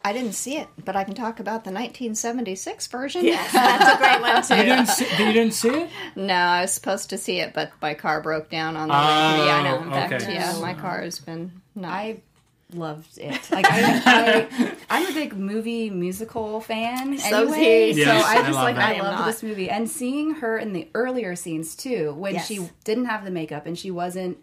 I didn't see it, but I can talk about the nineteen seventy-six version. Yes, that's a great one, too. You didn't see, you didn't see it? No, I was supposed to see it, but my car broke down on the oh, way. Yeah, I know. In fact, okay. yeah, my car has been... Not... I loved it. Like, I, I, I'm a big movie musical fan so anyway, so yes, I just I like, that. I love this movie. And seeing her in the earlier scenes, too, when yes. she didn't have the makeup and she wasn't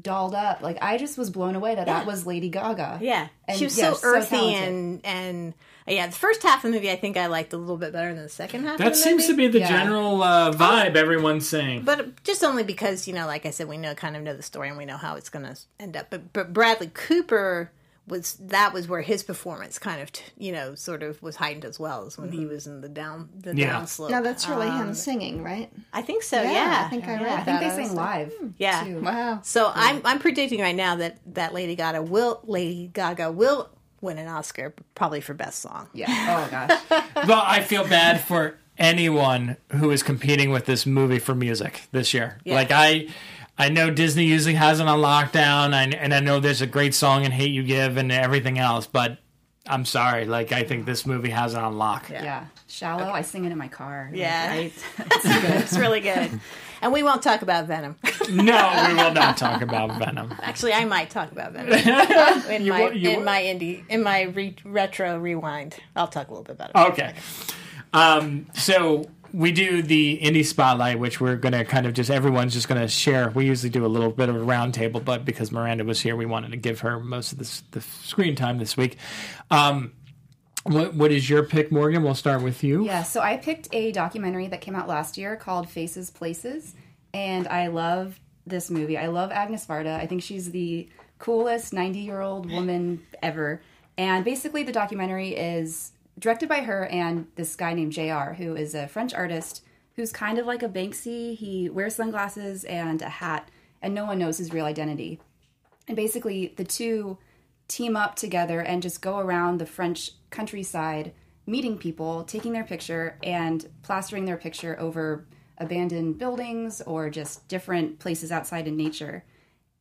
dolled up. Like, I just was blown away that yeah. that was Lady Gaga. Yeah. And she was yeah, so earthy so and, and yeah, the first half of the movie I think I liked a little bit better than the second half that of the movie. That seems to be the yeah. general uh, vibe oh, everyone's saying. But just only because, you know, like I said, we know kind of know the story and we know how it's going to end up. But, but Bradley Cooper... was that was where his performance kind of, you know, sort of was heightened as well as when he was in the down the yeah. down slope. Now that's really um, him singing, right? I think so. Yeah, yeah. I think I read yeah, that. I think they sing live. Like, hmm, yeah. Too. Wow. So yeah. I'm I'm predicting right now that, that Lady Gaga will Lady Gaga will win an Oscar, probably for best song. Yeah. Oh my gosh. Well, I feel bad for anyone who is competing with this movie for music this year. Yeah. Like I. I know Disney usually has it on lockdown, and, and I know there's a great song in Hate U Give and everything else, but I'm sorry. Like, I think this movie has it on lock. Yeah. yeah. Shallow, okay. I sing it in my car. Yeah. Like, right? It's good. It's really good. And we won't talk about Venom. No, we will not talk about Venom. Actually, I might talk about Venom. In you my will, you in will. my indie in my re- retro rewind. I'll talk a little bit about it. Okay. Um, so... We do the Indie Spotlight, which we're going to kind of just, everyone's just going to share. We usually do a little bit of a round table, but because Miranda was here, we wanted to give her most of this, the screen time this week. Um, what, what is your pick, Morgan? We'll start with you. Yeah, so I picked a documentary that came out last year called Faces, Places, and I love this movie. I love Agnes Varda. I think she's the coolest ninety-year-old woman ever. And basically the documentary is... directed by her and this guy named J R, who is a French artist who's kind of like a Banksy. He wears sunglasses and a hat, and no one knows his real identity. And basically, the two team up together and just go around the French countryside, meeting people, taking their picture, and plastering their picture over abandoned buildings or just different places outside in nature.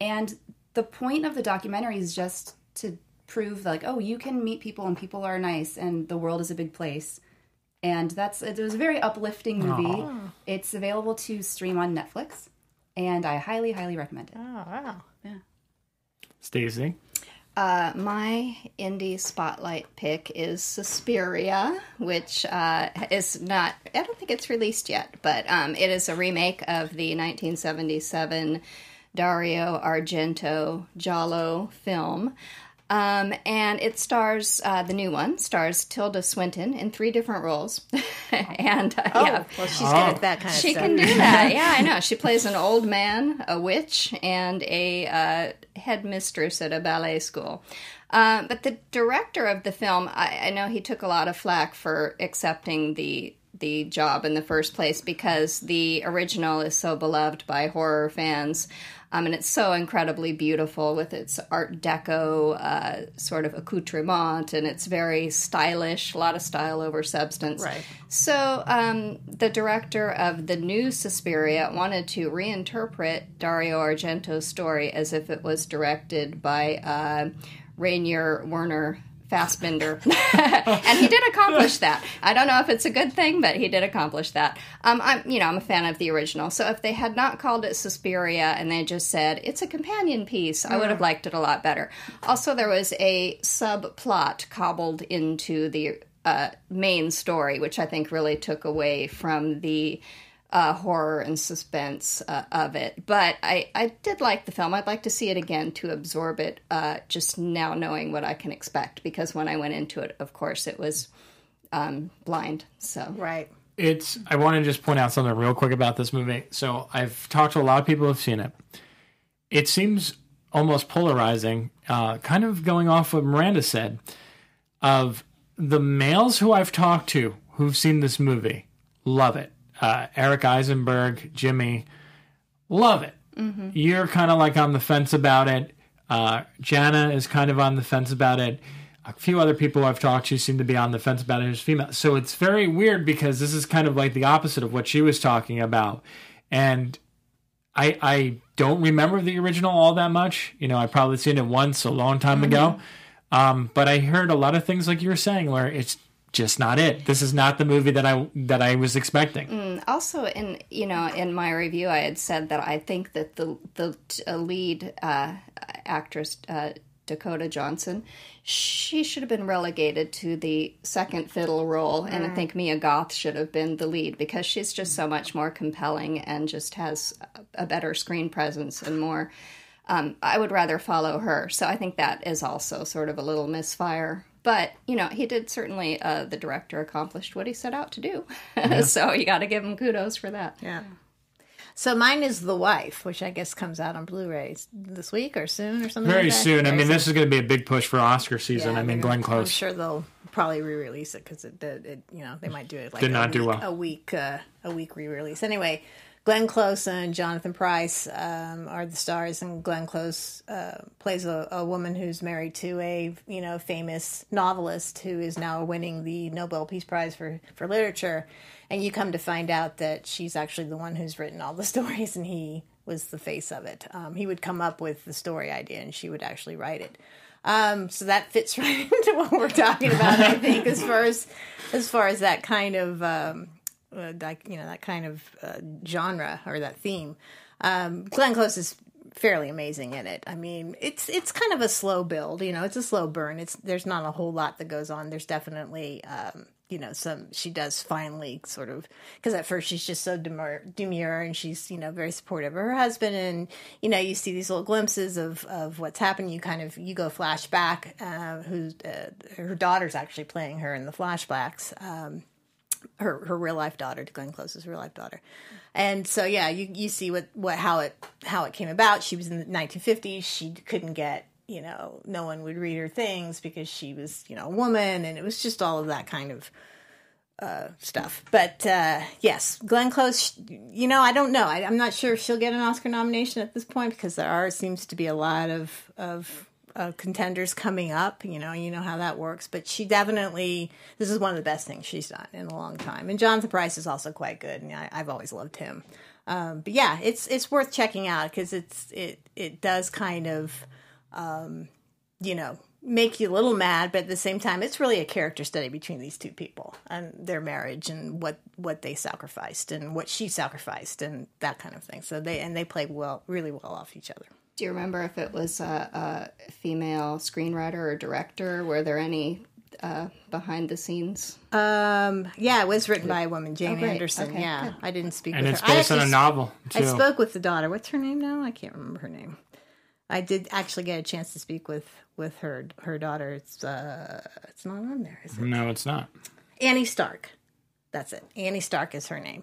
And the point of the documentary is just to... prove like, oh, you can meet people and people are nice and the world is a big place. And that's it was a very uplifting movie. Aww. It's available to stream on Netflix and I highly, highly recommend it. Oh, wow. Yeah. Stacy? Uh, my indie spotlight pick is Suspiria, which uh, is not, I don't think it's released yet, but um, it is a remake of the nineteen seventy-seven Dario Argento Giallo film. Um, and it stars, uh, the new one, stars Tilda Swinton in three different roles. and, uh, oh, yeah. Well, she's oh. good at that kind of she stuff. She can do that, yeah, I know. She plays an old man, a witch, and a uh, headmistress at a ballet school. Um, but the director of the film, I, I know he took a lot of flack for accepting the the job in the first place because the original is so beloved by horror fans. Um, and it's so incredibly beautiful with its Art Deco uh, sort of accoutrement, and it's very stylish, a lot of style over substance. Right. So um, the director of the new Suspiria wanted to reinterpret Dario Argento's story as if it was directed by uh, Rainier Werner Fassbender. And he did accomplish that. I don't know if it's a good thing, but he did accomplish that. Um, I'm, you know, I'm a fan of the original. So if they had not called it Suspiria and they just said, it's a companion piece, yeah. I would have liked it a lot better. Also, there was a subplot cobbled into the uh, main story, which I think really took away from the Uh, horror and suspense uh, of it. But I, I did like the film. I'd like to see it again to absorb it, uh, just now knowing what I can expect, because when I went into it, of course, it was um, blind. So right. It's. I want to just point out something real quick about this movie. So I've talked to a lot of people who've seen it. It seems almost polarizing, uh, kind of going off what Miranda said, of the males who I've talked to who've seen this movie, love it. Uh, Eric Eisenberg, Jimmy, love it. Mm-hmm. You're kind of like on the fence about it. Uh, Jana is kind of on the fence about it. A few other people I've talked to seem to be on the fence about it as female. So it's very weird because this is kind of like the opposite of what she was talking about. And I, I don't remember the original all that much. You know, I probably seen it once a long time mm-hmm. ago. Um, but I heard a lot of things like you were saying where it's just not it. This is not the movie that I that I was expecting. Mm, also, in you know, in my review, I had said that I think that the the uh, lead uh, actress uh, Dakota Johnson, she should have been relegated to the second fiddle role, mm. and I think Mia Goth should have been the lead because she's just so much more compelling and just has a better screen presence and more um, I would rather follow her. So I think that is also sort of a little misfire. But, you know, he did certainly, uh, the director accomplished what he set out to do. Yeah. So you got to give him kudos for that. Yeah. So mine is The Wife, which I guess comes out on Blu-rays this week or soon or something. Very like that. soon. Very I mean, soon. This is going to be a big push for Oscar season. Yeah, I mean, Glenn Close. I'm sure they'll probably re-release it because it, it, it, you know, they might do it like Did not a, do week, well. a week, uh, a week re-release. Anyway, Glenn Close and Jonathan Pryce um, are the stars, and Glenn Close uh, plays a, a woman who's married to a you know famous novelist who is now winning the Nobel Peace Prize for, for literature. And you come to find out that she's actually the one who's written all the stories, and he was the face of it. Um, he would come up with the story idea, and she would actually write it. Um, so that fits right into what we're talking about, I think, as far as as far as that kind of um, uh, that, you know that kind of uh, genre or that theme. Um, Glenn Close is fairly amazing in it. I mean, it's it's kind of a slow build. You know, it's a slow burn. It's there's not a whole lot that goes on. There's definitely. Um, You know, some she does finally sort of because at first she's just so demure, demure, and she's you know very supportive of her husband, and you know you see these little glimpses of, of what's happened. You kind of you go flashback. Uh, who uh, her daughter's actually playing her in the flashbacks. Um, her her real life daughter, Glenn Close's real life daughter, and so yeah, you you see what, what how it how it came about. She was in the nineteen fifties. She couldn't get. You know, no one would read her things because she was, you know, a woman, and it was just all of that kind of uh, stuff. But, uh, yes, Glenn Close, you know, I don't know. I, I'm not sure if she'll get an Oscar nomination at this point because there are, seems to be a lot of, of uh, contenders coming up. You know, you know how that works. But she definitely, this is one of the best things she's done in a long time. And Jonathan Pryce is also quite good, and I, I've always loved him. Um, but, yeah, it's it's worth checking out because it's it, it does kind of... Um, you know, make you a little mad, but at the same time, it's really a character study between these two people and their marriage and what, what they sacrificed and what she sacrificed and that kind of thing. So they and they play well, really well off each other. Do you remember if it was a, a female screenwriter or director? Were there any uh, behind the scenes? Um, yeah, it was written by a woman, Jane oh, Anderson. Okay, yeah, good. I didn't speak. And with it's her. based I on a novel. Too. I spoke with the daughter. What's her name now? I can't remember her name. I did actually get a chance to speak with, with her her daughter. It's uh, it's not on there, is it? No, it's not. Annie Stark. That's it. Annie Stark is her name,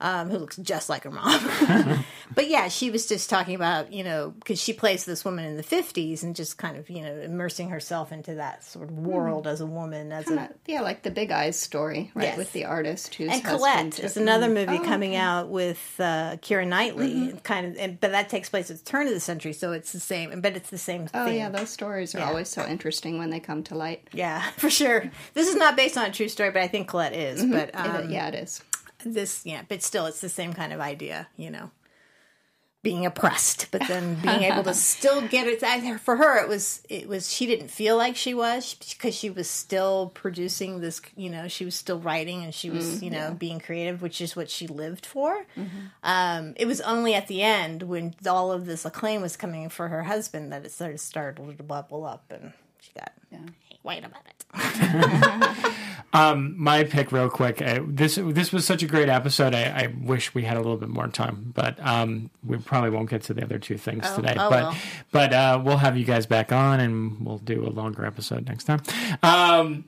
um, who looks just like her mom. But, yeah, she was just talking about, you know, because she plays this woman in the fifties and just kind of, you know, immersing herself into that sort of world mm. as a woman. as Kinda, a, Yeah, like the Big Eyes story, right, yes. with the artist who's And Colette is another movie oh, coming okay. out with uh, Keira Knightley, mm-hmm. kind of, and, but that takes place at the turn of the century, so it's the same, but it's the same thing. Oh, yeah, those stories are yeah. always so interesting when they come to light. Yeah, for sure. This is not based on a true story, but I think Colette is, mm-hmm. but... Um, Um, yeah, it is. This, yeah, but still, it's the same kind of idea, you know, being oppressed, but then being able to still get it. For her, it was, it was, she didn't feel like she was because she was still producing this, you know, she was still writing and she was, mm, you know, yeah. being creative, which is what she lived for. Mm-hmm. Um, it was only at the end when all of this acclaim was coming for her husband that it sort of started to bubble up and she got, yeah. hey, wait a minute. Um, my pick real quick. I, this this was such a great episode. I, I wish we had a little bit more time, but um, we probably won't get to the other two things oh, today. Oh, but well. but uh, we'll have you guys back on, and we'll do a longer episode next time. Um,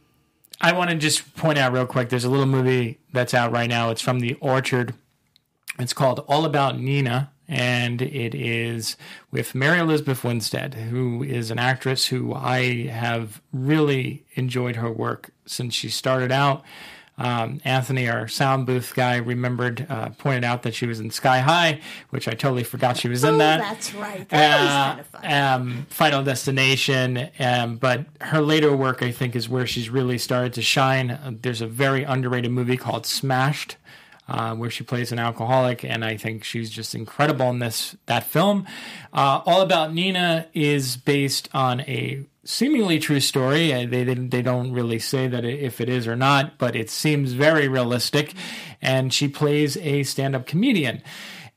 I want to just point out real quick, there's a little movie that's out right now. It's from The Orchard. It's called All About Nina, and it is with Mary Elizabeth Winstead, who is an actress who I have really enjoyed her work since she started out. Um, Anthony, our sound booth guy, remembered, uh, pointed out that she was in Sky High, which I totally forgot she was oh, in that. That's right. That uh, was kind of fun. Um, Final Destination. Um, but her later work, I think, is where she's really started to shine. There's a very underrated movie called Smashed, Uh, where she plays an alcoholic, and I think she's just incredible in this that film. Uh, All About Nina is based on a seemingly true story. Uh, they, they they don't really say that it, if it is or not, but it seems very realistic. And she plays a stand-up comedian.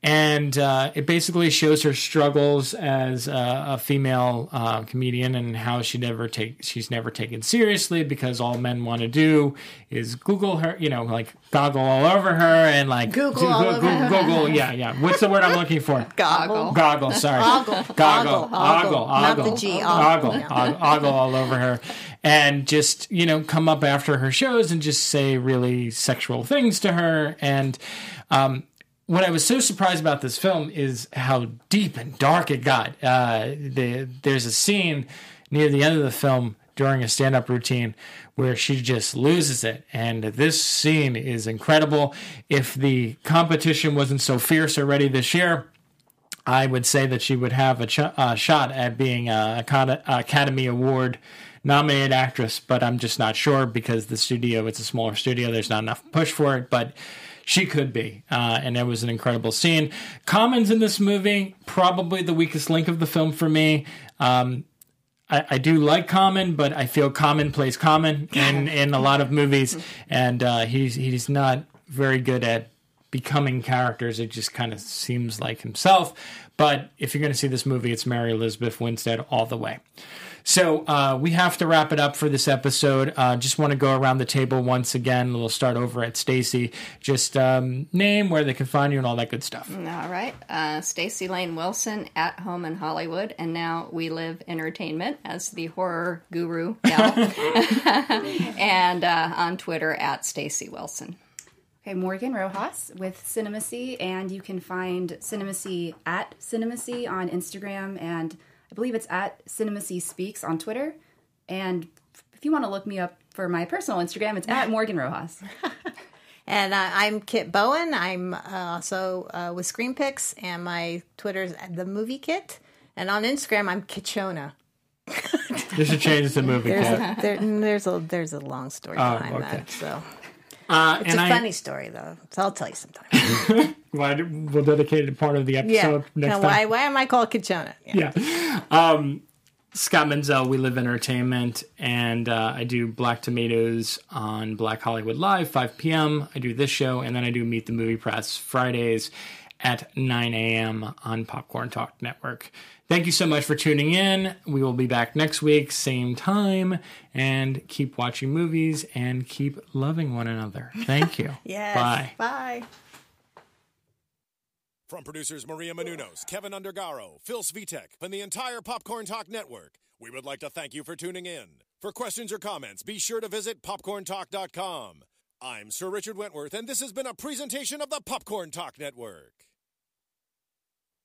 And uh, it basically shows her struggles as a, a female uh, comedian and how she never take she's never taken seriously because all men want to do is Google her, you know, like goggle all over her and like Google, do, all go, over Google, her. Google, yeah, yeah. What's the word I'm looking for? Goggle, goggle. Sorry, goggle, goggle, goggle, not the G, goggle, goggle all over her, and just you know come up after her shows and just say really sexual things to her and. Um, What I was so surprised about this film is how deep and dark it got. Uh, the, there's a scene near the end of the film during a stand-up routine where she just loses it. And this scene is incredible. If the competition wasn't so fierce already this year, I would say that she would have a ch- uh, shot at being an Academy Award nominated actress. But I'm just not sure because the studio, it's a smaller studio. There's not enough push for it. But... she could be, uh, and it was an incredible scene. Common's in this movie, probably the weakest link of the film for me. Um, I, I do like Common, but I feel Common plays Common in, in a lot of movies, and uh, he's he's not very good at becoming characters. It just kind of seems like himself. But if you're going to see this movie, it's Mary Elizabeth Winstead all the way. So uh, we have to wrap it up for this episode. Uh, just want to go around the table once again. We'll start over at Stacy. Just um, name where they can find you and all that good stuff. All right. Uh, Stacy Layne Wilson, At Home in Hollywood, and now We Live Entertainment as the horror guru gal. And uh, on Twitter, at Stacy Wilson. Okay, Morgan Rojas with Cinemacy, and you can find Cinemacy at Cinemacy on Instagram, and I believe it's at Cinemacy Speaks on Twitter. And if you want to look me up for my personal Instagram, it's at Morgan Rojas. And uh, I'm Kit Bowen. I'm uh, also uh, with Screen Picks, and my Twitter's The Movie Kit. And on Instagram, I'm Kitchona. You should change The Movie Kit. There's, there, there's a there's a long story oh, behind okay. that, so. Uh, it's and a I, funny story, though. So I'll tell you sometime. Why we'll dedicate a part of the episode yeah. next now, time. Why, why am I called Kitchona? Yeah. yeah. Um, Scott Menzel, We Live Entertainment, and uh, I do Black Tomatoes on Black Hollywood Live, five p.m. I do this show, and then I do Meet the Movie Press Fridays at nine a.m. on Popcorn Talk Network. Thank you so much for tuning in. We will be back next week, same time, and keep watching movies and keep loving one another. Thank you. Yes. Bye. Bye. From producers Maria Menounos, Kevin Undergaro, Phil Svitek, and the entire Popcorn Talk Network, we would like to thank you for tuning in. For questions or comments, be sure to visit popcorn talk dot com. I'm Sir Richard Wentworth, and this has been a presentation of the Popcorn Talk Network.